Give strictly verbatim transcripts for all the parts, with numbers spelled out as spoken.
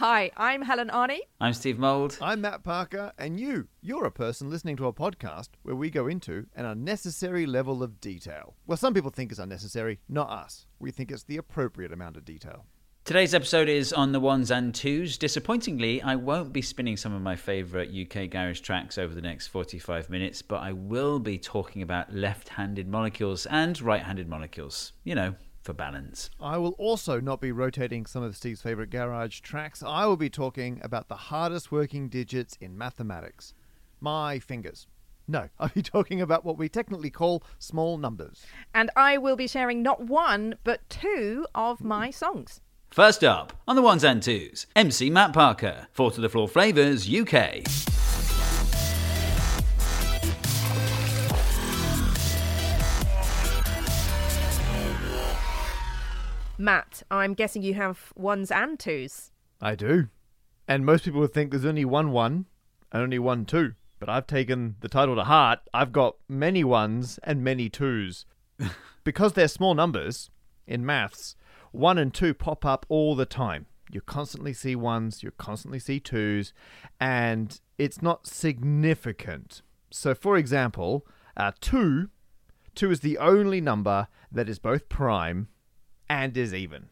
Hi, I'm Helen Arney. I'm Steve Mould. I'm Matt Parker. And you, you're a person listening to a podcast where we go into an unnecessary level of detail. Well, some people think it's unnecessary, not us. We think it's the appropriate amount of detail. Today's episode is on the ones and twos. Disappointingly, I won't be spinning some of my favourite U K garage tracks over the next forty-five minutes, but I will be talking about left-handed molecules and right-handed molecules, you know, for balance. I will also not be rotating some of Steve's favourite garage tracks. I will be talking about the hardest working digits in mathematics. My fingers. No, I'll be talking about what we technically call small numbers. And I will be sharing not one, but two of my songs. First up, on the ones and twos, M C Matt Parker, Four to the Floor Flavours, U K. Matt, I'm guessing you have ones and twos. I do. And most people would think there's only one one and only one two. But I've taken the title to heart. I've got many ones and many twos. Because they're small numbers in maths, one and two pop up all the time. You constantly see ones, you constantly see twos, and it's not significant. So, for example, uh, two, two is the only number that is both prime and is even,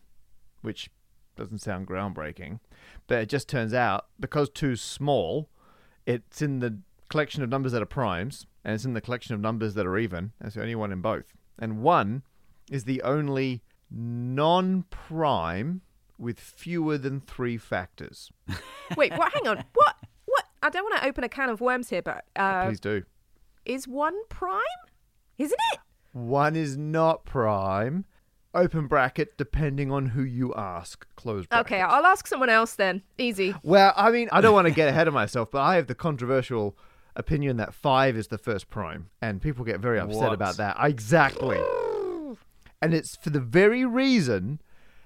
which doesn't sound groundbreaking. But it just turns out, because two's small, it's in the collection of numbers that are primes, and it's in the collection of numbers that are even. That's the only one in both. And one is the only non-prime with fewer than three factors. Wait, what? Hang on. What? What? I don't want to open a can of worms here, but uh, please do. Is one prime? Isn't it? One is not prime. Open bracket, depending on who you ask. Close bracket. Okay, I'll ask someone else then. Easy. Well, I mean, I don't want to get ahead of myself, but I have the controversial opinion that five is the first prime, and people get very upset what? about that. Exactly. And it's for the very reason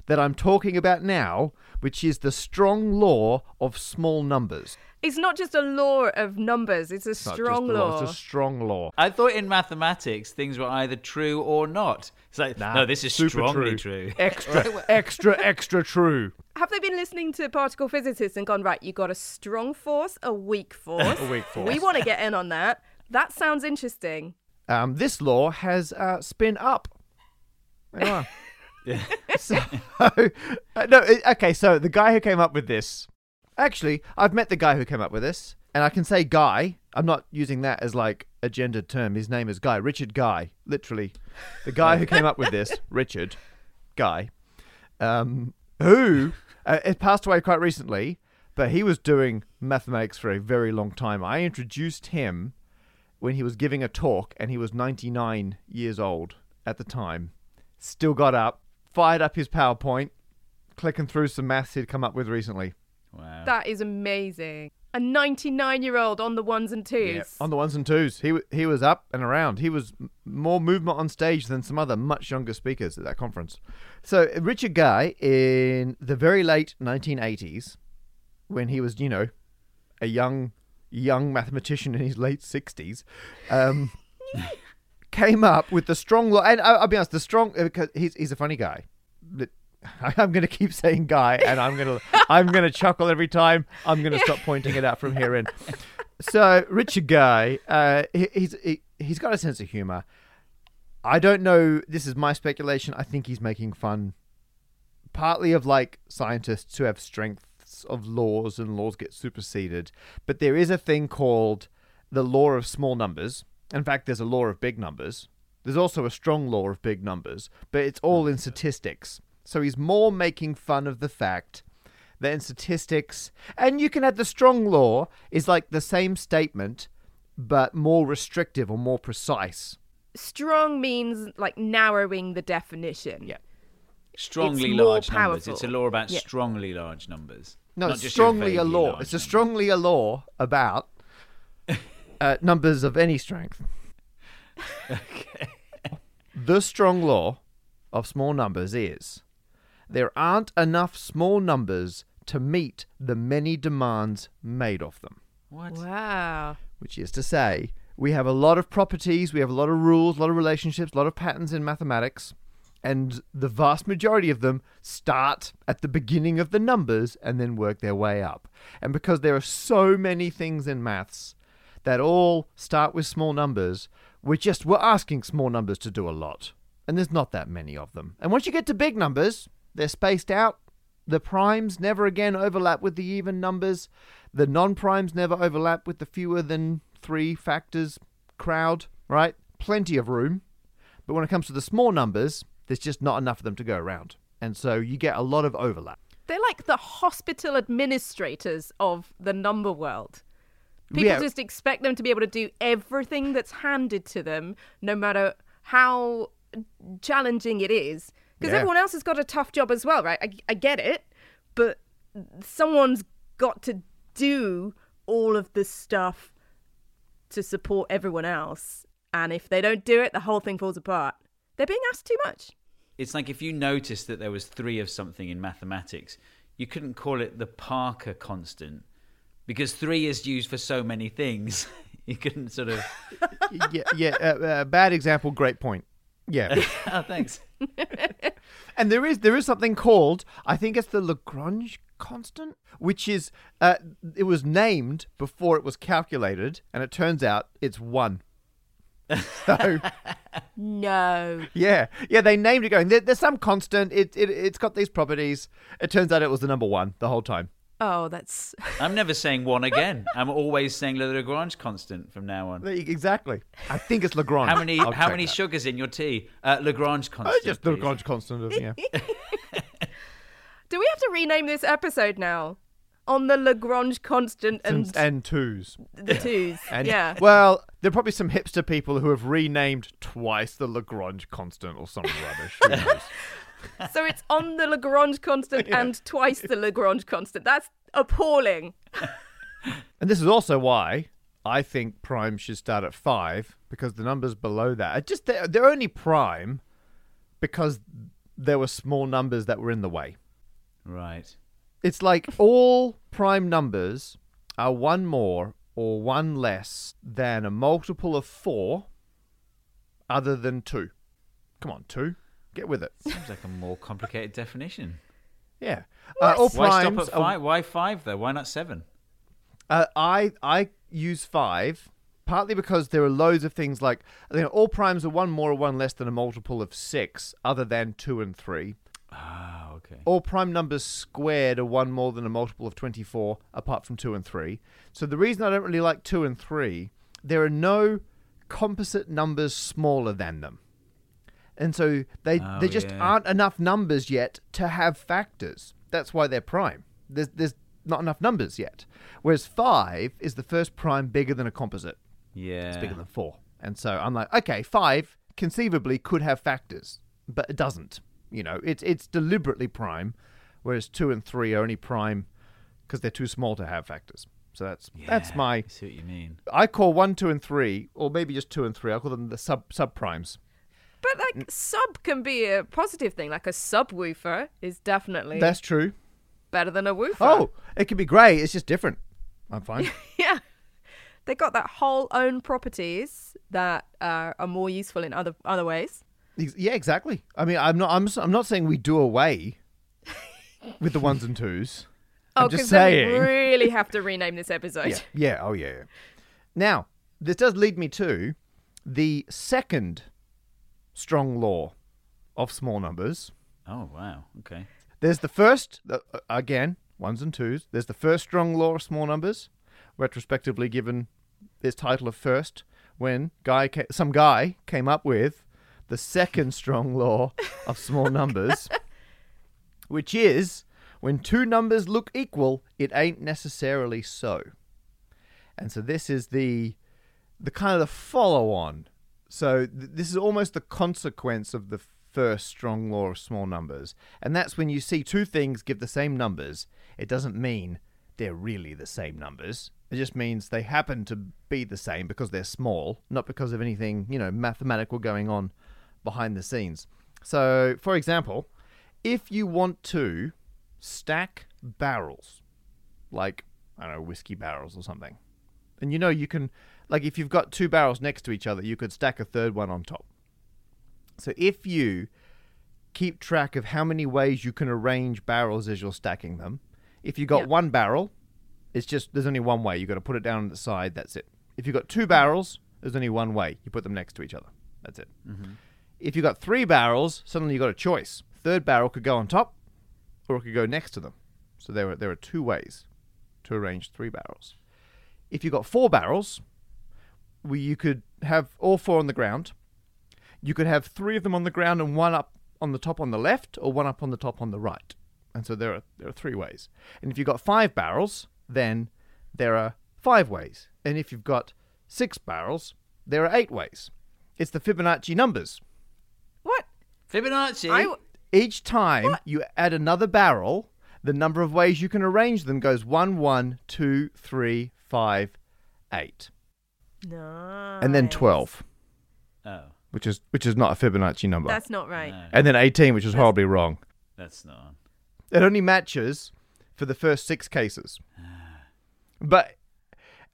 that I'm talking about now, which is the strong law of small numbers. It's not just a law of numbers, it's a it's strong law. law. It's a strong law. I thought in mathematics, things were either true or not. It's like, nah, no, this is strongly true. true. Extra, extra, extra true. Have they been listening to particle physicists and gone, right, you got a strong force, a weak force. a weak force. We want to get in on that. That sounds interesting. Um, this law has uh, spin up. Yeah. so, no, okay, so the guy who came up with this, actually, I've met the guy who came up with this, and I can say Guy. I'm not using that as like a gendered term. His name is Guy, Richard Guy, literally. The guy who came up with this, Richard Guy, um, who uh, it passed away quite recently, but he was doing mathematics for a very long time. I introduced him when he was giving a talk, and he was ninety-nine years old at the time. Still got up, fired up his PowerPoint, clicking through some maths he'd come up with recently. Wow. That is amazing. A ninety-nine-year-old on the ones and twos. Yeah, on the ones and twos. He he was up and around. He was more movement on stage than some other much younger speakers at that conference. So Richard Guy, in the very late nineteen eighties, when he was, you know, a young, young mathematician in his late sixties, um... came up with the strong law, and I'll be honest, the strong, because he's he's a funny guy. I'm going to keep saying Guy, and I'm going to I'm going to chuckle every time. I'm going to yeah. stop pointing it out from here in. So Richard Guy, uh, he, he's he, he's got a sense of humor. I don't know. This is my speculation. I think he's making fun, partly of like scientists who have strengths of laws and laws get superseded. But there is a thing called the law of small numbers. In fact, there's a law of big numbers. There's also a strong law of big numbers, but it's all in statistics. So he's more making fun of the fact that in statistics, and you can add the strong law, is like the same statement, but more restrictive or more precise. Strong means like narrowing the definition. Yeah. Strongly large powerful. numbers. It's a law about yeah. strongly large numbers. No, Not it's strongly a law. It's a strongly numbers. a law about uh, numbers of any strength. Okay. The strong law of small numbers is there aren't enough small numbers to meet the many demands made of them. What? Wow. Which is to say, we have a lot of properties, we have a lot of rules, a lot of relationships, a lot of patterns in mathematics, and the vast majority of them start at the beginning of the numbers and then work their way up. And because there are so many things in maths that all start with small numbers, we're just we're asking small numbers to do a lot. And there's not that many of them. And once you get to big numbers, they're spaced out. The primes never again overlap with the even numbers. The non-primes never overlap with the fewer than three factors crowd, right? Plenty of room. But when it comes to the small numbers, there's just not enough of them to go around. And so you get a lot of overlap. They're like the hospital administrators of the number world. People yeah. just expect them to be able to do everything that's handed to them, no matter how challenging it is. Because yeah. everyone else has got a tough job as well, right? I, I get it, but someone's got to do all of this stuff to support everyone else. And if they don't do it, the whole thing falls apart. They're being asked too much. It's like if you noticed that there was three of something in mathematics, you couldn't call it the Parker constant because three is used for so many things. You couldn't sort of... yeah, yeah uh, uh, bad example, great point. Yeah. Oh, thanks. And there is there is something called, I think it's the Lagrange constant, which is, uh, it was named before it was calculated, and it turns out it's one. So, no. Yeah. Yeah, they named it going, there, there's some constant, it, it, it's got these properties. It turns out it was the number one the whole time. Oh, that's... I'm never saying one again. I'm always saying the Lagrange constant from now on. Exactly. I think it's Lagrange. How many I'll How many that. sugars in your tea? Uh, Lagrange constant. Oh, just the Lagrange constant, yeah. Do we have to rename this episode now? On the Lagrange constant and... And twos. The twos, and, yeah. Well, there are probably some hipster people who have renamed twice the Lagrange constant or some rubbish. Who knows? So it's on the Lagrange constant yeah. and twice the Lagrange constant. That's appalling. And this is also why I think prime should start at five, because the numbers below that are just they're, they're only prime because there were small numbers that were in the way. Right. It's like all prime numbers are one more or one less than a multiple of four other than two. Come on, two. Get with it. Seems like a more complicated definition. Yeah. Uh, all Why primes stop at five? Are... Why five, though? Why not seven? Uh, I I use five, partly because there are loads of things like, you know, all primes are one more or one less than a multiple of six, other than two and three. Ah, okay. All prime numbers squared are one more than a multiple of twenty-four, apart from two and three. So the reason I don't really like two and three, there are no composite numbers smaller than them. And so they oh, there just yeah. aren't enough numbers yet to have factors. That's why they're prime. There's there's not enough numbers yet. Whereas five is the first prime bigger than a composite. Yeah. It's bigger than four. And so I'm like, okay, five conceivably could have factors, but it doesn't. You know, it's it's deliberately prime, whereas two and three are only prime because they're too small to have factors. So that's yeah, that's my... I see what you mean. I call one, two, and three, or maybe just two and three, I call them the sub subprimes. But, like, sub can be a positive thing. Like, a subwoofer is definitely... That's true. Better than a woofer. Oh, it can be grey. It's just different. I'm fine. Yeah. They got that whole own properties that are, are more useful in other other ways. Yeah, exactly. I mean, I'm not I'm, I'm not saying we do away with the ones and twos. Oh, because we really have to rename this episode. Yeah. yeah. Oh, yeah, yeah. Now, this does lead me to the second... strong law of small numbers. Oh, wow. Okay. There's the first, uh, again, ones and twos. There's the first strong law of small numbers, retrospectively given this title of first, when guy ca- some guy came up with the second strong law of small numbers. which is, when two numbers look equal, it ain't necessarily so. And so this is the the kind of the follow-on. So th- this is almost the consequence of the first strong law of small numbers. And that's when you see two things give the same numbers. It doesn't mean they're really the same numbers. It just means they happen to be the same because they're small, not because of anything, you know, mathematical going on behind the scenes. So, for example, if you want to stack barrels, like, I don't know, whiskey barrels or something, and you know you can, like if you've got two barrels next to each other, you could stack a third one on top. So if you keep track of how many ways you can arrange barrels as you're stacking them, if you got yeah. one barrel, it's just, there's only one way. You've got to put it down on the side, that's it. If you've got two barrels, there's only one way. You put them next to each other, that's it. Mm-hmm. If you've got three barrels, suddenly you've got a choice. Third barrel could go on top, or it could go next to them. So there are, there are two ways to arrange three barrels. If you've got four barrels, well, you could have all four on the ground. You could have three of them on the ground and one up on the top on the left, or one up on the top on the right. And so there are there are three ways. And if you've got five barrels, then there are five ways. And if you've got six barrels, there are eight ways. It's the Fibonacci numbers. What? Fibonacci? I... Each time what? you add another barrel, the number of ways you can arrange them goes one, one, two, three, five, eight. Nice. And then twelve. Oh. Which is which is not a Fibonacci number. That's not right. No. And then eighteen, which is that's, horribly wrong. That's not. It only matches for the first six cases. But,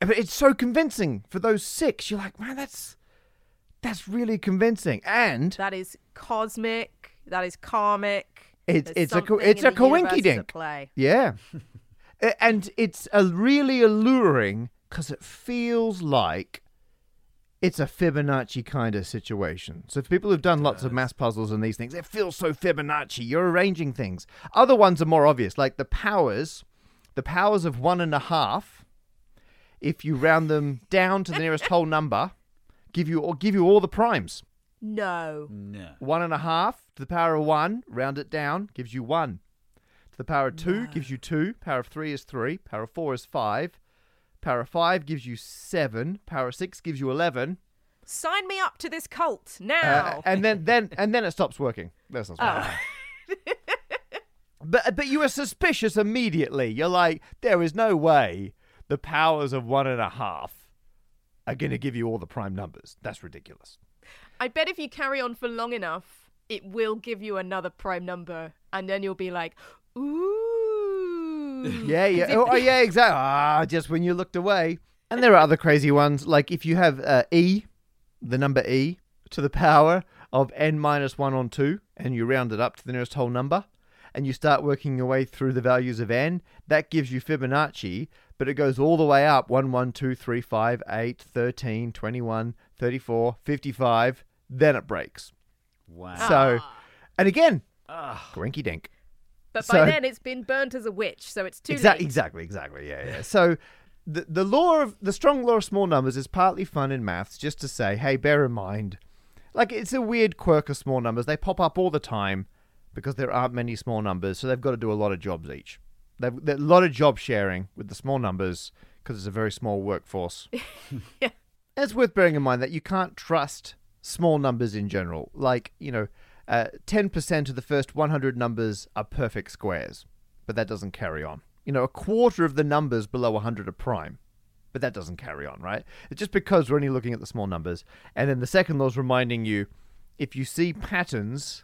but it's so convincing for those six. You're like, man, that's that's really convincing. And that is cosmic. That is karmic. It's There's it's a co- it's a coinky dink. Yeah, and it's a really alluring because it feels like it's a Fibonacci kind of situation. So for people who've done lots of math puzzles and these things, it feels so Fibonacci. You're arranging things. Other ones are more obvious, like the powers, the powers of one and a half. If you round them down to the nearest whole number, give you or give you all the primes. No. No. One and a half to the power of one, round it down, gives you one. To the power of two, no. gives you two. Power of three is three. Power of four is five. Power of five gives you seven. Power of six gives you eleven. Sign me up to this cult now. Uh, and then, then, and then it stops working. That's not working. Oh. But but you were suspicious immediately. You're like, there is no way the powers of one and a half are going to give you all the prime numbers. That's ridiculous. I bet if you carry on for long enough, it will give you another prime number, and then you'll be like, ooh. Yeah, yeah. Oh, yeah, exactly. Ah, just when you looked away. And there are other crazy ones, like if you have uh, E, the number E, to the power of N minus one on two, and you round it up to the nearest whole number, and you start working your way through the values of N, that gives you Fibonacci, but it goes all the way up, one, one, two, three, five, eight, thirteen, twenty-one, thirty-four, fifty-five, then it breaks. Wow. So, and again, grinky dink. But so, by then it's been burnt as a witch, so it's too exa- late. Exactly, exactly, yeah, yeah. So the the law of, the strong law of small numbers is partly fun in maths, just to say, hey, bear in mind, like it's a weird quirk of small numbers. They pop up all the time because there aren't many small numbers, so they've got to do a lot of jobs each. They've got a lot of job sharing with the small numbers because it's a very small workforce. Yeah. It's worth bearing in mind that you can't trust small numbers in general. Like, you know, uh, ten percent of the first one hundred numbers are perfect squares, but that doesn't carry on. You know, a quarter of the numbers below one hundred are prime, but that doesn't carry on, right? It's just because we're only looking at the small numbers. And then the second law is reminding you, if you see patterns,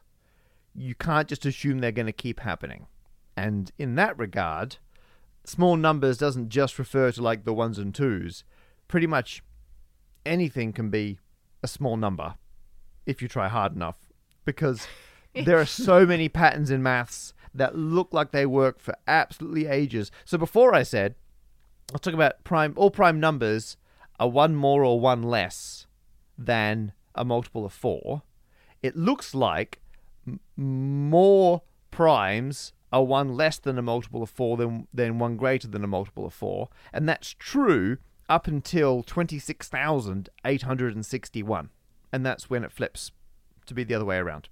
you can't just assume they're going to keep happening. And in that regard, small numbers doesn't just refer to like the ones and twos. Pretty much anything can be a small number if you try hard enough, because there are so many patterns in maths that look like they work for absolutely ages. So before I said, I was talking about prime, all prime numbers are one more or one less than a multiple of four. It looks like m- more primes are one less than a multiple of four than, than one greater than a multiple of four. And that's true up until twenty-six thousand eight hundred sixty-one. And that's when it flips to be the other way around.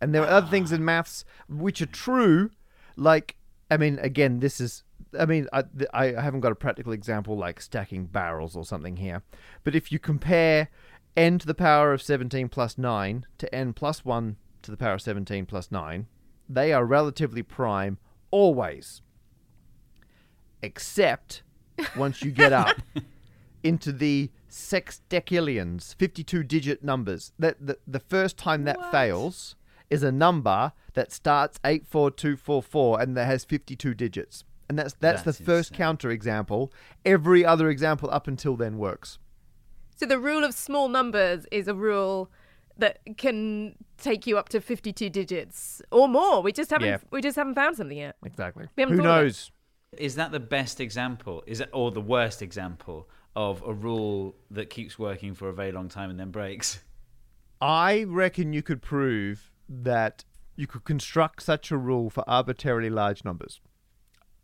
And there are other things in maths which are true, like, I mean, again, this is, I mean, I, I haven't got a practical example like stacking barrels or something here, but if you compare n to the power of seventeen plus nine to n plus one to the power of seventeen plus nine, they are relatively prime always, except once you get up into the sextillions, fifty-two digit numbers. That the, the first time that what? fails is a number that starts eight four two four four and that has fifty-two digits. And that's that's, that's the first counter example. Every other example up until then works. So the rule of small numbers is a rule that can take you up to fifty-two digits or more. We just haven't yeah. we just haven't found something yet. Exactly. Who knows? Is that the best example? Is it or the worst example of a rule that keeps working for a very long time and then breaks? I reckon you could prove that you could construct such a rule for arbitrarily large numbers.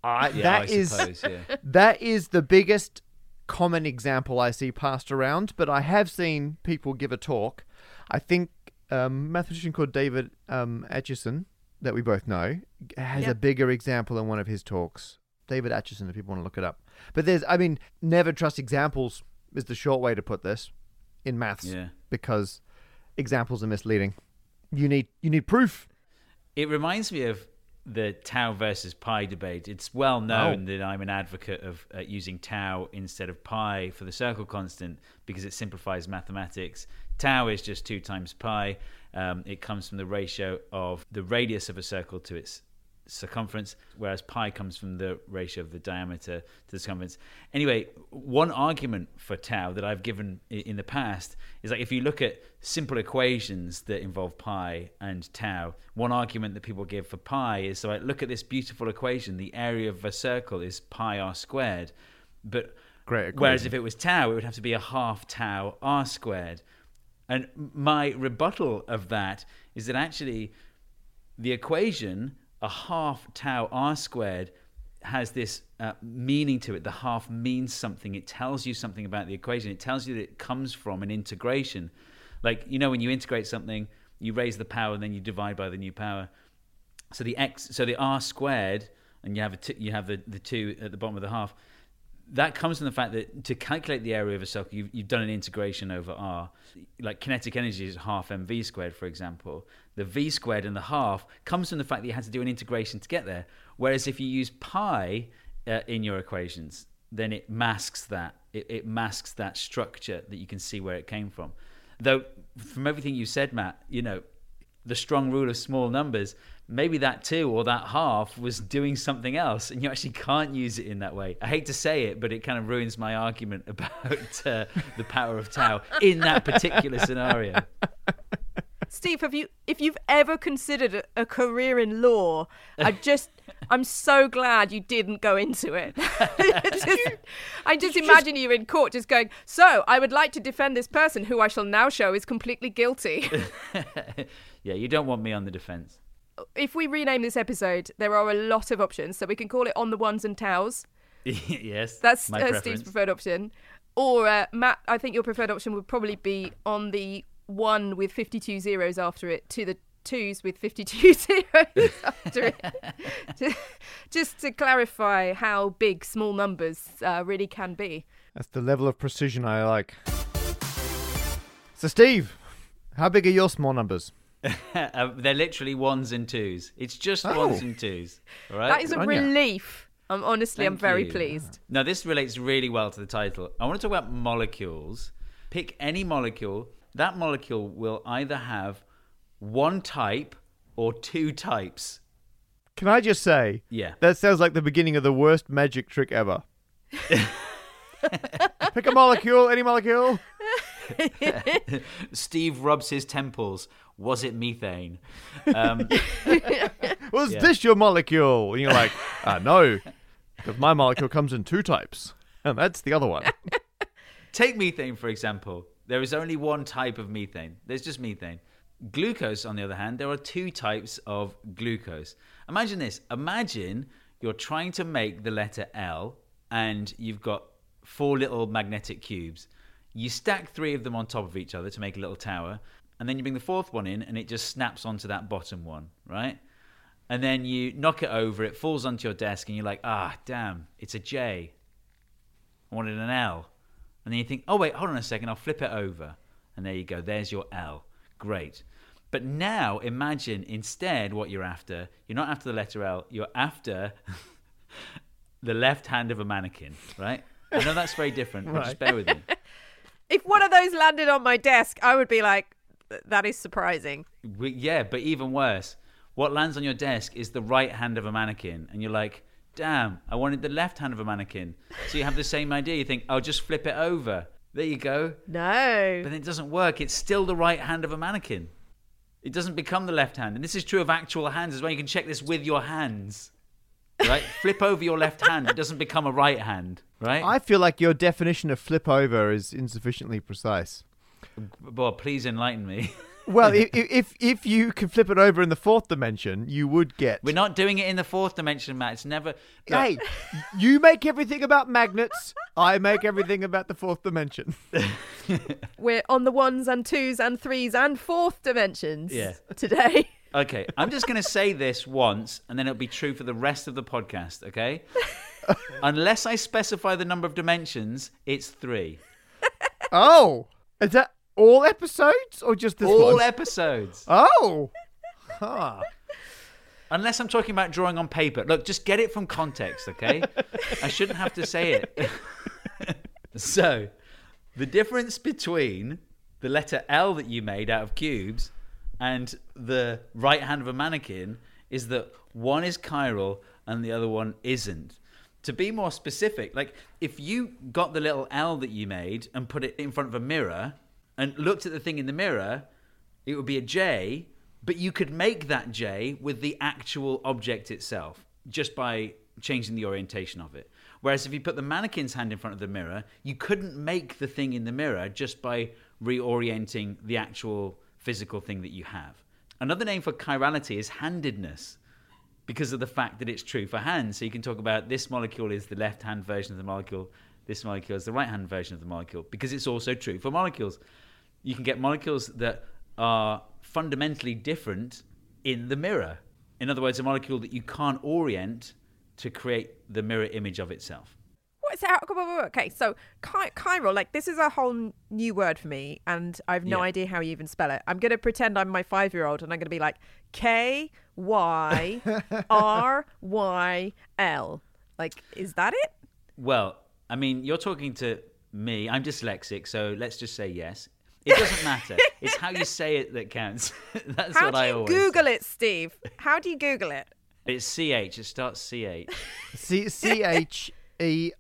I, yeah, that I is suppose, yeah. that is the biggest common example I see passed around, but I have seen people give a talk. I think a um, mathematician called David um, Atchison, that we both know, has yep. a bigger example in one of his talks. David Atchison, if people want to look it up. But there's, I mean, never trust examples is the short way to put this in maths, yeah. because examples are misleading. You need you need proof. It reminds me of the tau versus pi debate. It's well known oh. that I'm an advocate of uh, using tau instead of pi for the circle constant because it simplifies mathematics. Tau is just two times pi. Um, it comes from the ratio of the radius of a circle to its circumference, whereas pi comes from the ratio of the diameter to the circumference. Anyway, one argument for tau that I've given in the past is like if you look at simple equations that involve pi and tau, one argument that people give for pi is, so like, look at this beautiful equation, the area of a circle is pi r squared, but Great whereas if it was tau, it would have to be a half tau r squared. And my rebuttal of that is that actually the equation a half tau r squared has this uh, meaning to it. The half means something. It tells you something about the equation. It tells you that it comes from an integration. Like, you know, when you integrate something, you raise the power and then you divide by the new power. So the x, so the r squared, and you have a t- you have the, the two at the bottom of the half. That comes from the fact that to calculate the area of a circle, you've, you've done an integration over R. Like kinetic energy is half mv squared, for example. The v squared and the half comes from the fact that you had to do an integration to get there. Whereas if you use pi uh, in your equations, then it masks that. It, it masks that structure that you can see where it came from. Though from everything you said, Matt, you know, the strong rule of small numbers, maybe that two or that half was doing something else and you actually can't use it in that way. I hate to say it, but it kind of ruins my argument about uh, the power of tau in that particular scenario. Steve, have you, if you've ever considered a career in law, I just, I'm so glad you didn't go into it. just, I just imagine you in court just going, so I would like to defend this person who I shall now show is completely guilty. Yeah, you don't want me on the defense. If we rename this episode, there are a lot of options. So we can call it On the Ones and Taus. Yes, that's my uh, preference. Steve's preferred option. Or uh, Matt, I think your preferred option would probably be on the one with fifty-two zeros after it to the twos with fifty-two zeros after it. Just to clarify how big small numbers uh, really can be. That's the level of precision I like. So Steve, how big are your small numbers? uh, they're literally ones and twos. It's just oh. ones and twos. All right? That is a relief. I'm honestly, Thank I'm very you. pleased. Now, this relates really well to the title. I want to talk about molecules. Pick any molecule. That molecule will either have one type or two types. Can I just say? Yeah. That sounds like the beginning of the worst magic trick ever. Pick a molecule, any molecule. Steve rubs his temples. Was it methane? Um, Was yeah. this your molecule? And you're like, ah, no, because my molecule comes in two types, and that's the other one. Take methane, for example. There is only one type of methane. There's just methane. Glucose, on the other hand, there are two types of glucose. Imagine this. Imagine you're trying to make the letter L, and you've got four little magnetic cubes. You stack three of them on top of each other to make a little tower. and then you bring the fourth one in and it just snaps onto that bottom one, right? And then you knock it over, it falls onto your desk, and you're like, ah, damn, it's a J. I wanted an L. And then you think, oh, wait, hold on a second, I'll flip it over. And there you go, there's your L. Great. But now imagine instead what you're after. You're not after the letter L, you're after the left hand of a mannequin, right? I know that's very different, but right. Just bear with me. If one of those landed on my desk, I would be like, that is surprising. We, yeah, but even worse, what lands on your desk is the right hand of a mannequin. And you're like, damn, I wanted the left hand of a mannequin. So you have the same idea. You think, I'll just flip it over. There you go. No. But it doesn't work. It's still the right hand of a mannequin. It doesn't become the left hand. And this is true of actual hands as well. You can check this with your hands. Right? Flip over your left hand. It doesn't become a right hand. Right? I feel like your definition of flip over is insufficiently precise. Well, please enlighten me. Well, if, if if you can flip it over in the fourth dimension, you would get... We're not doing it in the fourth dimension, Matt. It's never... No. Hey, you make everything about magnets. I make everything about the fourth dimension. We're on the ones and twos and threes and fourth dimensions yeah. today. Okay, I'm just going to say this once, and then it'll be true for the rest of the podcast, okay? Unless I specify the number of dimensions, it's three. Oh, is that... All episodes or just this all one? All episodes. Oh. Huh. Unless I'm talking about drawing on paper. Look, just get it from context, okay? I shouldn't have to say it. So, the difference between the letter L that you made out of cubes and the right hand of a mannequin is that one is chiral and the other one isn't. To be more specific, like if you got the little L that you made and put it in front of a mirror... and looked at the thing in the mirror, it would be a J, but you could make that J with the actual object itself, just by changing the orientation of it. Whereas if you put the mannequin's hand in front of the mirror, you couldn't make the thing in the mirror just by reorienting the actual physical thing that you have. Another name for chirality is handedness, because of the fact that it's true for hands. So you can talk about this molecule is the left-hand version of the molecule, this molecule is the right-hand version of the molecule, because it's also true for molecules. You can get molecules that are fundamentally different in the mirror. In other words, a molecule that you can't orient to create the mirror image of itself. What's that? Okay, so chi- chiral, like this is a whole new word for me, and I have no yeah. idea how you even spell it. I'm going to pretend I'm my five-year-old, and I'm going to be like K Y R Y L. Like, is that it? Well, I mean, you're talking to me. I'm dyslexic, so let's just say yes. It doesn't matter. It's how you say it that counts. That's how what I always... How do you Google say. It, Steve? How do you Google it? It's C H. It starts C H. C H E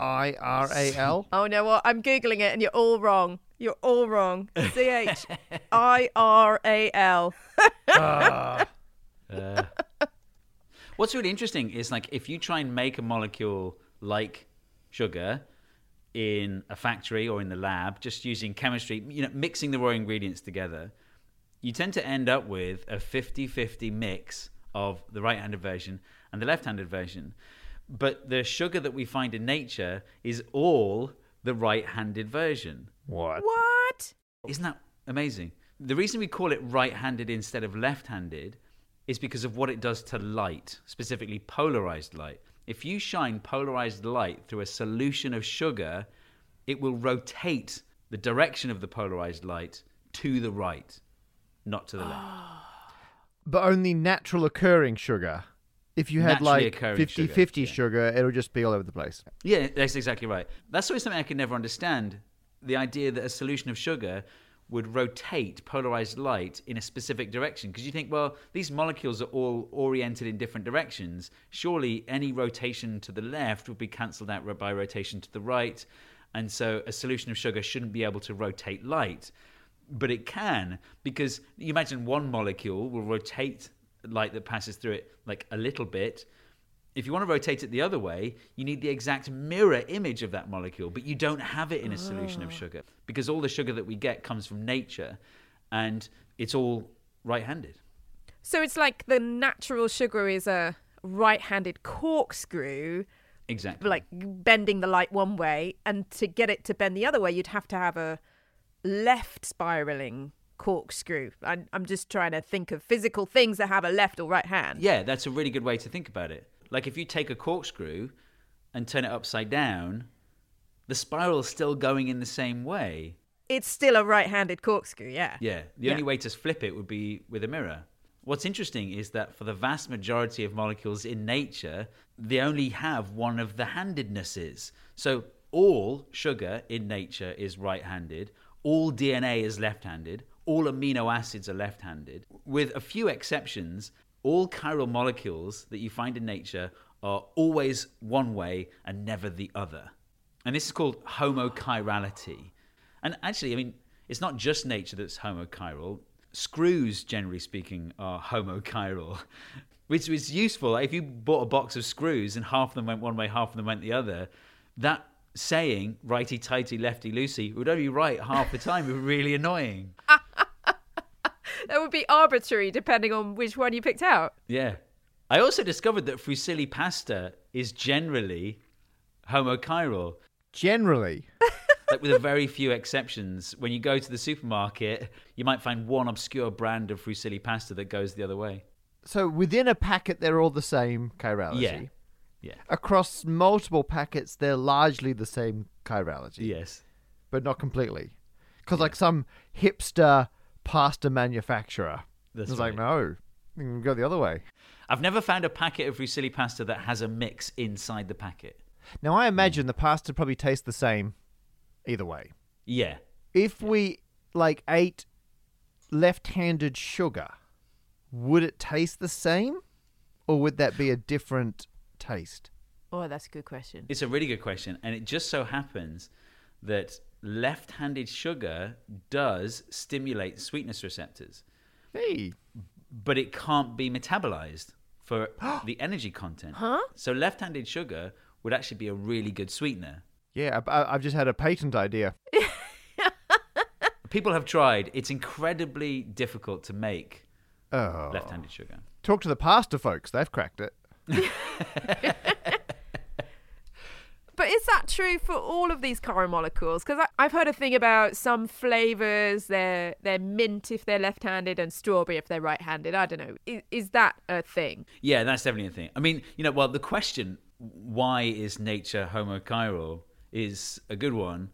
I R A L. Oh, no, well, I'm Googling it and you're all wrong. You're all wrong. C H I R A L. uh, uh. What's really interesting is, like, if you try and make a molecule like sugar... in a factory or in the lab, just using chemistry, you know, mixing the raw ingredients together, you tend to end up with a fifty-fifty mix of the right-handed version and the left-handed version. But the sugar that we find in nature is all the right-handed version. What? What? Isn't that amazing? The reason we call it right-handed instead of left-handed is because of what it does to light, specifically polarized light. If you shine polarized light through a solution of sugar, it will rotate the direction of the polarized light to the right, not to the left. But only natural occurring sugar. If you had Naturally like fifty-fifty sugar, yeah. sugar, it'll just be all over the place. Yeah, that's exactly right. That's always something I could never understand, the idea that a solution of sugar would rotate polarized light in a specific direction. Because you think, well, these molecules are all oriented in different directions. Surely any rotation to the left would be cancelled out by rotation to the right. And so a solution of sugar shouldn't be able to rotate light. But it can, because you imagine one molecule will rotate light that passes through it like a little bit. If you want to rotate it the other way, you need the exact mirror image of that molecule, but you don't have it in a solution of sugar because all the sugar that we get comes from nature and it's all right-handed. So it's like the natural sugar is a right-handed corkscrew. Exactly. Like bending the light one way, and to get it to bend the other way, you'd have to have a left spiraling corkscrew. I'm, I'm just trying to think of physical things that have a left or right hand. Yeah, that's a really good way to think about it. Like if you take a corkscrew and turn it upside down, the spiral is still going in the same way. It's still a right-handed corkscrew, yeah. Yeah, the yeah. only way to flip it would be with a mirror. What's interesting is that for the vast majority of molecules in nature, they only have one of the handednesses. So all sugar in nature is right-handed, all D N A is left-handed, all amino acids are left-handed. With a few exceptions, all chiral molecules that you find in nature are always one way and never the other. And this is called homochirality. And actually, I mean, it's not just nature that's homochiral. Screws, generally speaking, are homochiral, which is useful. Like if you bought a box of screws and half of them went one way, half of them went the other, that saying, righty-tighty, lefty-loosey, would only be right half the time. It would be really annoying. That would be arbitrary, depending on which one you picked out. Yeah. I also discovered that fusilli pasta is generally homochiral. Generally? Like with a very few exceptions, when you go to the supermarket, you might find one obscure brand of fusilli pasta that goes the other way. So within a packet, they're all the same chirality. Yeah. yeah. Across multiple packets, they're largely the same chirality. Yes. But not completely. Because yeah. like some hipster pasta manufacturer That's is right. like, no, you can go the other way. I've never found a packet of fusilli pasta that has a mix inside the packet. Now, I imagine mm. the pasta probably tastes the same. Either way. Yeah. If we, like, ate left-handed sugar, would it taste the same? Or would that be a different taste? Oh, that's a good question. It's a really good question. And it just so happens that left-handed sugar does stimulate sweetness receptors. Hey. But it can't be metabolized for the energy content. Huh? So left-handed sugar would actually be a really good sweetener. Yeah, I've just had a patent idea. People have tried. It's incredibly difficult to make oh. left-handed sugar. Talk to the pasta folks. They've cracked it. But is that true for all of these chiral molecules? Because I've heard a thing about some flavours, they're, they're mint if they're left-handed and strawberry if they're right-handed. I don't know. Is, is that a thing? Yeah, that's definitely a thing. I mean, you know, well, the question, why is nature homochiral? Is a good one.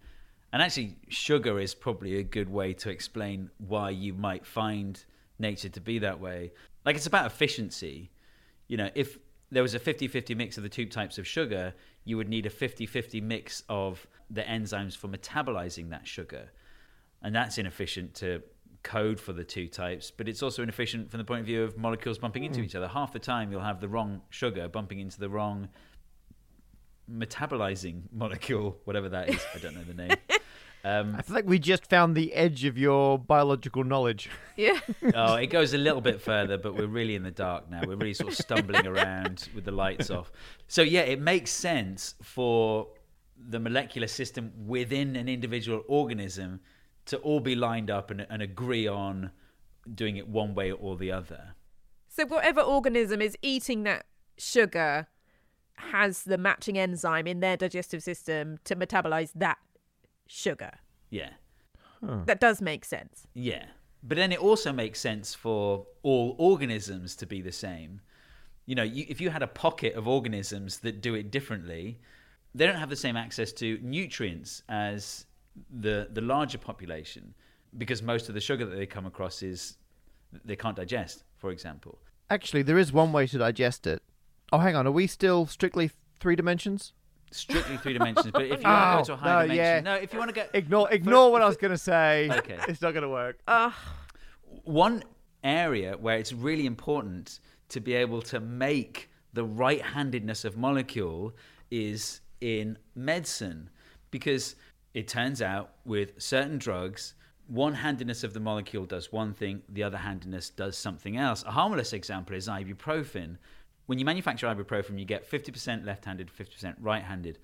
And actually, sugar is probably a good way to explain why you might find nature to be that way. Like, it's about efficiency. You know, if there was a fifty-fifty mix of the two types of sugar, you would need a fifty-fifty mix of the enzymes for metabolizing that sugar. And that's inefficient to code for the two types, but it's also inefficient from the point of view of molecules bumping into mm. each other. Half the time, you'll have the wrong sugar bumping into the wrong metabolizing molecule, whatever that is. I don't know the name. Um, I feel like we just found the edge of your biological knowledge. Yeah. Oh, it goes a little bit further, but we're really in the dark now. We're really sort of stumbling around with the lights off. So yeah, it makes sense for the molecular system within an individual organism to all be lined up and, and agree on doing it one way or the other. So whatever organism is eating that sugar has the matching enzyme in their digestive system to metabolize that sugar. Yeah. Huh. That does make sense. Yeah. But then it also makes sense for all organisms to be the same. You know, you, if you had a pocket of organisms that do it differently, they don't have the same access to nutrients as the the larger population, because most of the sugar that they come across is they can't digest, for example. Actually, there is one way to digest it. Oh, hang on. Are we still strictly three dimensions? Strictly three dimensions. But if you oh, want to go to a higher no, dimension... Yeah. No, if you want to go... Ignore ignore for, what for, I was going to say. Okay. It's not going to work. Uh, One area where it's really important to be able to make the right-handedness of molecule is in medicine. Because it turns out with certain drugs, one-handedness of the molecule does one thing, the other-handedness does something else. A harmless example is ibuprofen. When you manufacture ibuprofen, you get fifty percent left-handed, fifty percent right-handed.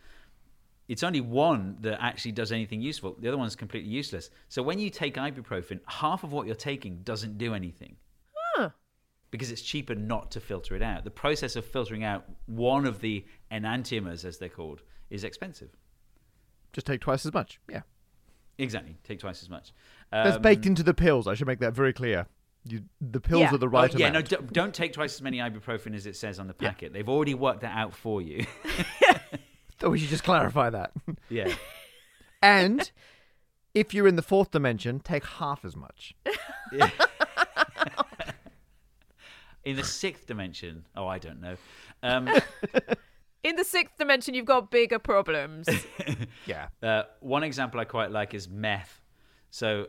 It's only one that actually does anything useful. The other one's completely useless. So when you take ibuprofen, half of what you're taking doesn't do anything. Huh. Because it's cheaper not to filter it out. The process of filtering out one of the enantiomers, as they're called, is expensive. Just take twice as much. Yeah. Exactly. Take twice as much. Um, That's baked into the pills. I should make that very clear. You, the pills yeah. are the right oh, yeah, amount. Yeah, no, d- don't take twice as many ibuprofen as it says on the packet. Yeah. They've already worked that out for you. Thought we should just clarify that. Yeah. And if you're in the fourth dimension, take half as much. Yeah. In the sixth dimension, oh, I don't know. Um, in the sixth dimension, you've got bigger problems. Yeah. Uh, one example I quite like is meth. So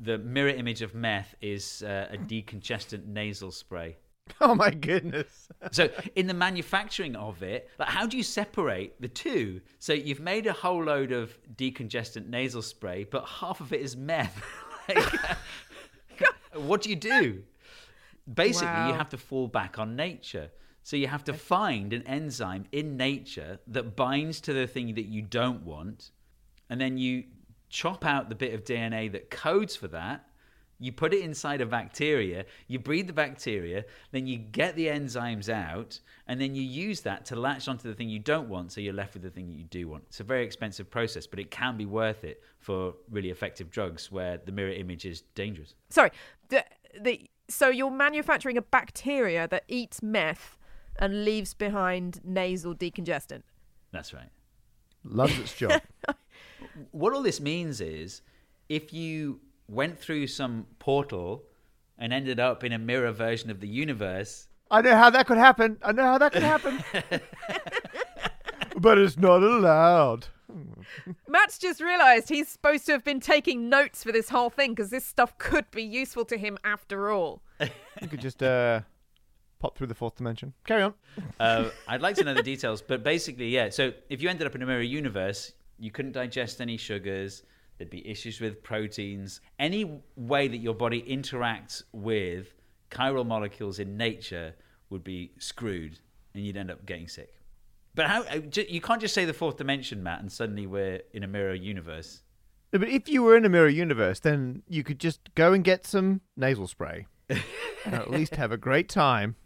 the mirror image of meth is uh, a decongestant nasal spray. Oh, my goodness. So in the manufacturing of it, like, how do you separate the two? So you've made a whole load of decongestant nasal spray, but half of it is meth. Like, uh, what do you do? Basically, wow. you have to fall back on nature. So you have to find an enzyme in nature that binds to the thing that you don't want, and then you chop out the bit of D N A that codes for that. You put it inside a bacteria, you breed the bacteria, then you get the enzymes out, and then you use that to latch onto the thing you don't want, so you're left with the thing that you do want. It's a very expensive process, but it can be worth it for really effective drugs where the mirror image is dangerous. Sorry, the, the so you're manufacturing a bacteria that eats meth and leaves behind nasal decongestant. That's right. Loves its job. What all this means is if you went through some portal and ended up in a mirror version of the universe. I know how that could happen. I know how that could happen. But it's not allowed. Matt's just realised he's supposed to have been taking notes for this whole thing because this stuff could be useful to him after all. You could just uh, pop through the fourth dimension. Carry on. uh, I'd like to know the details, but basically, yeah. So if you ended up in a mirror universe, you couldn't digest any sugars. There'd be issues with proteins. Any way that your body interacts with chiral molecules in nature would be screwed, and you'd end up getting sick. But how you can't just say the fourth dimension, Matt, and suddenly we're in a mirror universe. No, but if you were in a mirror universe, then you could just go and get some nasal spray and at least have a great time.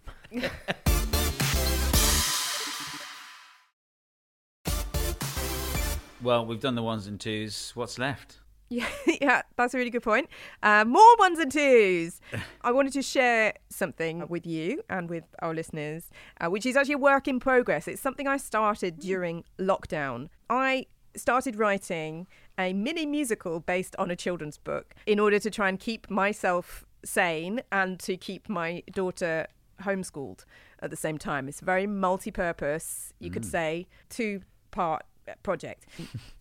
Well, we've done the ones and twos. What's left? Yeah, yeah, that's a really good point. Uh, more ones and twos. I wanted to share something with you and with our listeners, uh, which is actually a work in progress. It's something I started during lockdown. I started writing a mini musical based on a children's book in order to try and keep myself sane and to keep my daughter homeschooled at the same time. It's very multi-purpose, you mm. could say, two-part project.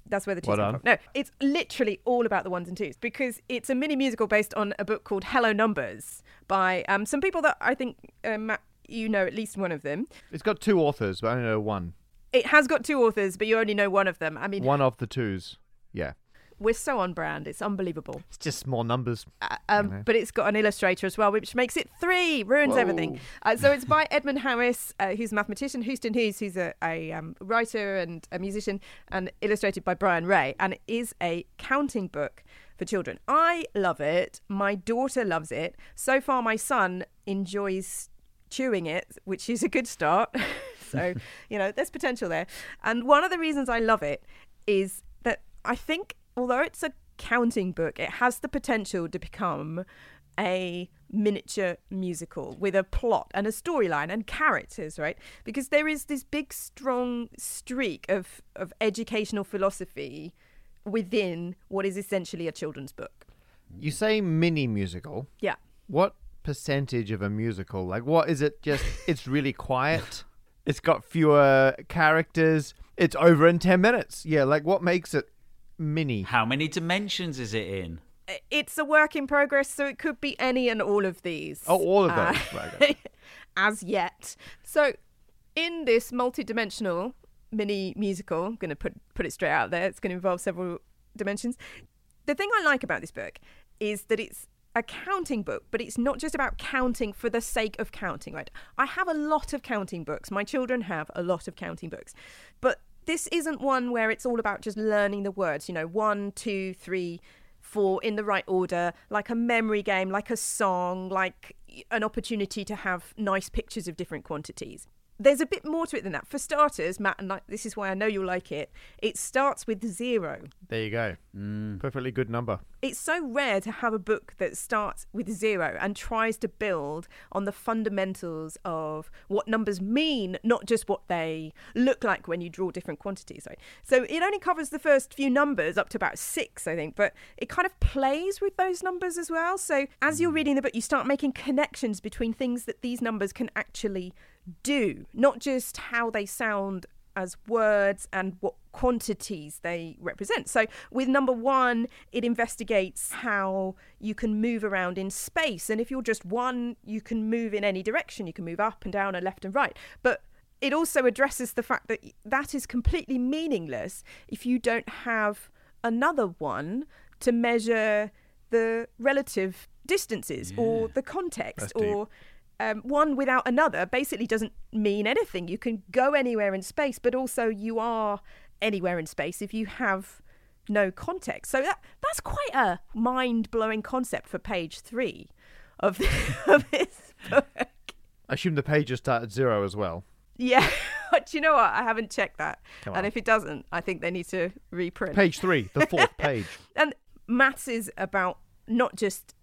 That's where the two well no it's literally all about the ones and twos, because it's a mini musical based on a book called Hello Numbers by um some people that I think uh, Matt, you know at least one of them. It's got two authors, but I only know one. It has got two authors, but you only know one of them. I mean, one of the twos. Yeah, we're so on brand, it's unbelievable. It's just small numbers. Uh, um, you know. But it's got an illustrator as well, which makes it three, ruins Whoa. everything. Uh, so it's by Edmund Harris, uh, who's a mathematician, Houston Hughes, who's a, a um, writer and a musician, and illustrated by Brian Ray. And it is a counting book for children. I love it. My daughter loves it. So far, my son enjoys chewing it, which is a good start. So, you know, there's potential there. And one of the reasons I love it is that I think, although it's a counting book, it has the potential to become a miniature musical with a plot and a storyline and characters, right? Because there is this big, strong streak of, of educational philosophy within what is essentially a children's book. You say mini musical. Yeah. What percentage of a musical? Like, what is it? Just, it's really quiet. It's got fewer characters. It's over in ten minutes. Yeah, like, what makes it mini? How many dimensions is it in? It's a work in progress, so it could be any and all of these. Oh, all of those. Uh, right. As yet. So in this multi-dimensional mini musical, I'm going to put, put it straight out there, it's going to involve several dimensions. The thing I like about this book is that it's a counting book, but it's not just about counting for the sake of counting, right? I have a lot of counting books. My children have a lot of counting books. But this isn't one where it's all about just learning the words, you know, one, two, three, four, in the right order, like a memory game, like a song, like an opportunity to have nice pictures of different quantities. There's a bit more to it than that. For starters, Matt, and I, this is why I know you'll like it, it starts with zero. There you go. Mm. Perfectly good number. it's so rare to have a book that starts with zero and tries to build on the fundamentals of what numbers mean, not just what they look like when you draw different quantities. Right? So it only covers the first few numbers up to about six, I think, but it kind of plays with those numbers as well. So as you're reading the book, you start making connections between things that these numbers can actually do, not just how they sound as words and what quantities they represent. So with number one, it investigates how you can move around in space. And if you're just one, you can move in any direction. You can move up and down and left and right. But it also addresses the fact that that is completely meaningless if you don't have another one to measure the relative distances yeah. or the context. That's or... deep. Um, one without another basically doesn't mean anything. You can go anywhere in space, but also you are anywhere in space if you have no context. So that that's quite a mind-blowing concept for page three of, the, of this book. I assume the pages start at zero as well. Yeah, but you know what? I haven't checked that. And if it doesn't, I think they need to reprint. Page three, the fourth page. And maths is about not just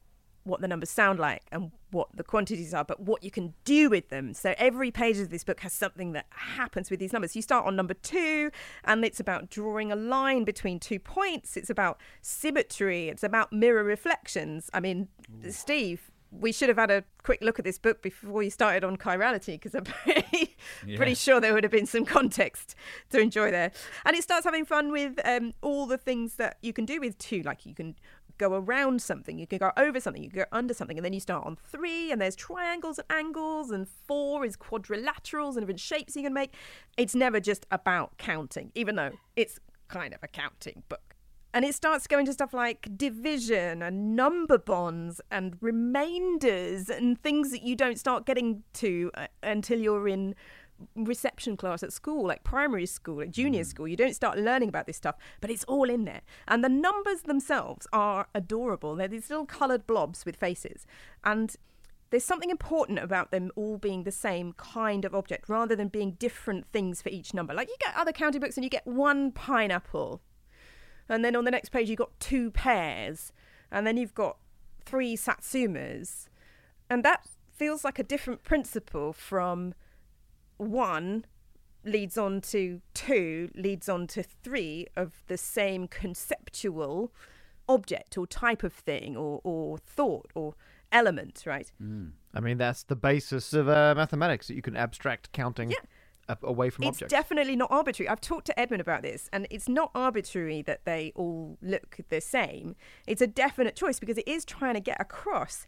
what the numbers sound like and what the quantities are, but what you can do with them. So every page of this book has something that happens with these numbers. You start on number two, and it's about drawing a line between two points. It's about symmetry. It's about mirror reflections. I mean, Ooh. Steve, we should have had a quick look at this book before you started on chirality, because I'm pretty, yeah. pretty sure there would have been some context to enjoy there. And it starts having fun with um, all the things that you can do with two, like you can go around something, you can go over something, you can go under something, and then you start on three, and there's triangles and angles, and four is quadrilaterals and different shapes you can make. It's never just about counting, even though it's kind of a counting book. And it starts going to stuff like division and number bonds and remainders and things that you don't start getting to until you're in reception class at school, like primary school, at junior mm. school. You don't start learning about this stuff, but it's all in there. And the numbers themselves are adorable. They're these little coloured blobs with faces, and there's something important about them all being the same kind of object rather than being different things for each number. Like, you get other counting books and you get one pineapple, and then on the next page you've got two pears, and then you've got three satsumas, and that feels like a different principle from one leads on to two, leads on to three of the same conceptual object or type of thing or, or thought or element, right? Mm. I mean, that's the basis of uh, mathematics, that you can abstract counting yeah. a- away from it's objects. It's definitely not arbitrary. I've talked to Edmund about this, and it's not arbitrary that they all look the same. It's a definite choice, because it is trying to get across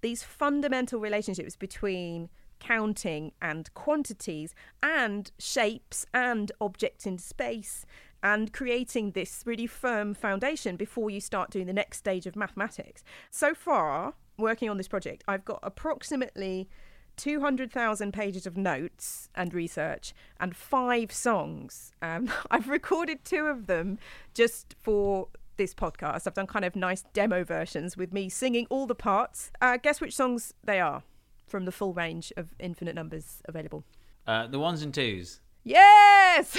these fundamental relationships between counting and quantities and shapes and objects in space, and creating this really firm foundation before you start doing the next stage of mathematics. So far, working on this project, I've got approximately two hundred thousand pages of notes and research and five songs. Um, I've recorded two of them just for this podcast. I've done kind of nice demo versions with me singing all the parts. Uh, guess which songs they are from the full range of infinite numbers available. Uh, the ones and twos. Yes!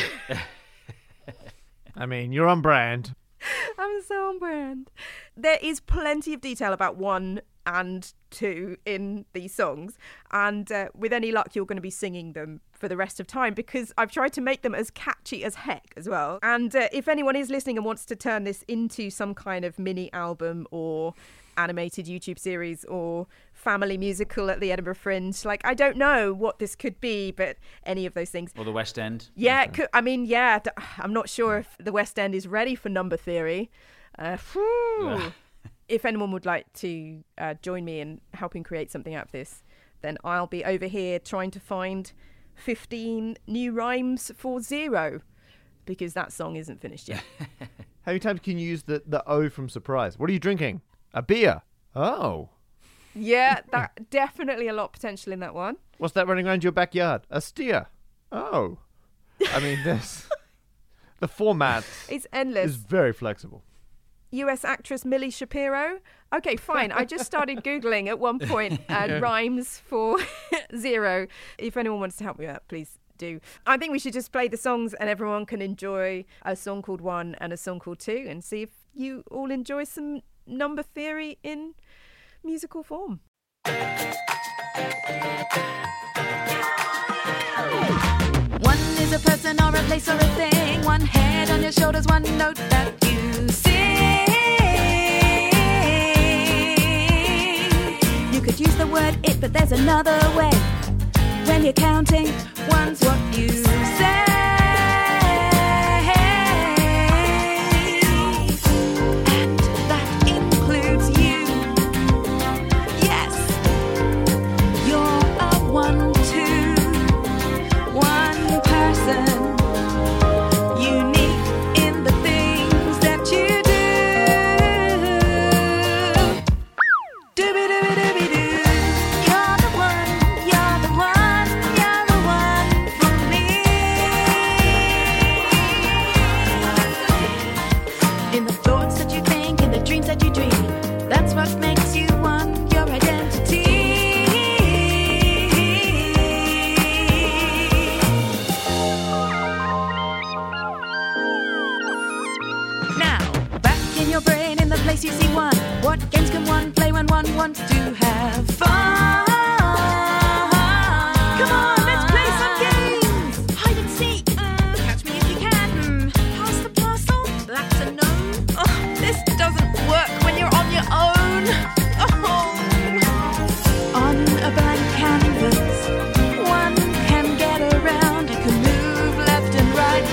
I mean, you're on brand. I'm so on brand. There is plenty of detail about one and two in these songs, and uh, with any luck you're going to be singing them for the rest of time, because I've tried to make them as catchy as heck as well. And uh, if anyone is listening and wants to turn this into some kind of mini album or animated YouTube series or family musical at the Edinburgh Fringe, like, I don't know what this could be, but any of those things, or the West End. Yeah, okay. could, I mean yeah I'm not sure if the West End is ready for number theory. uh, yeah. If anyone would like to uh, join me in helping create something out of this, then I'll be over here trying to find fifteen new rhymes for zero, because that song isn't finished yet. How many times can you use the, the O from surprise? What are you drinking? A beer. Oh. Yeah, that definitely a lot of potential in that one. What's that running around your backyard? A steer. Oh. I mean, this, the format it's endless. Is very flexible. U S actress Millie Shapiro. Okay, fine. I just started Googling at one point uh, yeah. rhymes for zero. If anyone wants to help me out, please do. I think we should just play the songs, and everyone can enjoy a song called one and a song called two, and see if you all enjoy some number theory in musical form. One is a person or a place or a thing. One head on your shoulders, one note that you sing. You could use the word it, but there's another way. When you're counting, one's what you say. You see one. What games can one play when one wants to have fun? Come on, let's play some games. Hide and seek. Mm, catch me if you can. Mm, pass the parcel. That's a no. Oh, this doesn't work when you're on your own. Oh. On a blank canvas, one can get around. It can move left and right.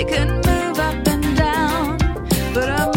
It can move up and down. But a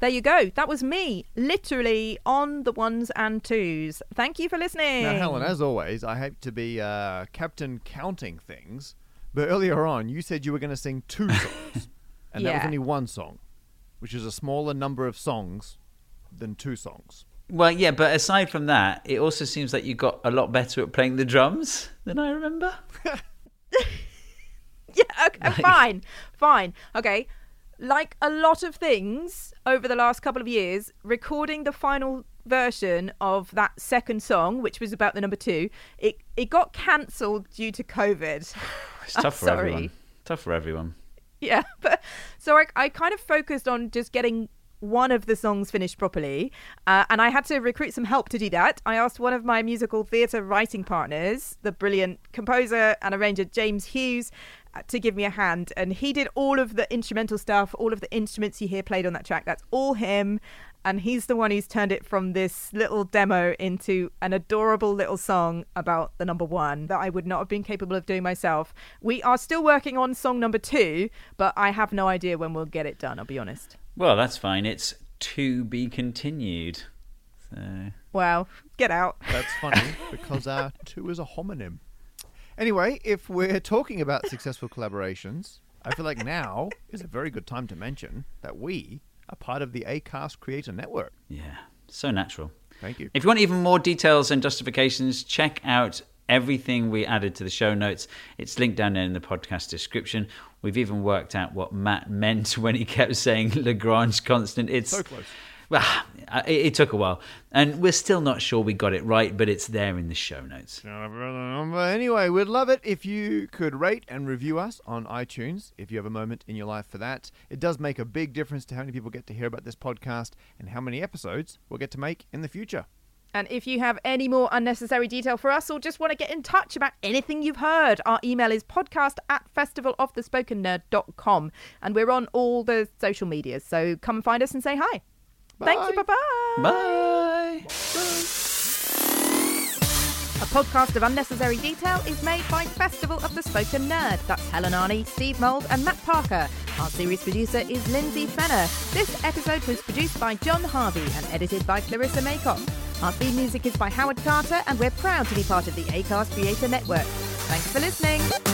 there you go. That was me, literally on the ones and twos. Thank you for listening. Now, Helen, as always, I hate to be uh, Captain Counting Things, but earlier on, you said you were going to sing two songs, and yeah. That was only one song, which is a smaller number of songs than two songs. Well, yeah, but aside from that, it also seems like you got a lot better at playing the drums than I remember. Yeah, okay, like... fine, fine, okay. Like a lot of things over the last couple of years, recording the final version of that second song, which was about the number two, it, it got cancelled due to COVID. It's tough I'm for sorry. everyone. Tough for everyone. Yeah. But, so I, I kind of focused on just getting one of the songs finished properly. Uh, and I had to recruit some help to do that. I asked one of my musical theatre writing partners, the brilliant composer and arranger James Hughes, to give me a hand, and he did all of the instrumental stuff, all of the instruments you hear played on that track. That's all him, and he's the one who's turned it from this little demo into an adorable little song about the number one that I would not have been capable of doing myself. We are still working on song number two, but I have no idea when we'll get it done, I'll be honest. Well, that's fine. It's to be continued. So. Wow, get out. That's funny, because our two is a homonym. Anyway, if we're talking about successful collaborations, I feel like now is a very good time to mention that we are part of the Acast Creator Network. Yeah, so natural. Thank you. If you want even more details and justifications, check out everything we added to the show notes. It's linked down there in the podcast description. We've even worked out what Matt meant when he kept saying Lagrange constant. It's so close. Well, it, it took a while, and we're still not sure we got it right, but it's there in the show notes. Anyway, we'd love it if you could rate and review us on iTunes, if you have a moment in your life for that. It does make a big difference to how many people get to hear about this podcast and how many episodes we'll get to make in the future. And if you have any more unnecessary detail for us or just want to get in touch about anything you've heard, our email is podcast at festival of the spoken nerd dot com. And we're on all the social medias, so come and find us and say hi. Bye. Thank you. Bye-bye. Bye. A podcast of unnecessary detail is made by Festival of the Spoken Nerd. That's Helen Arney, Steve Mould and Matt Parker. Our series producer is Lindsay Fenner. This episode was produced by John Harvey and edited by Clarissa Maycock. Our theme music is by Howard Carter, and we're proud to be part of the Acast Creator Network. Thanks for listening.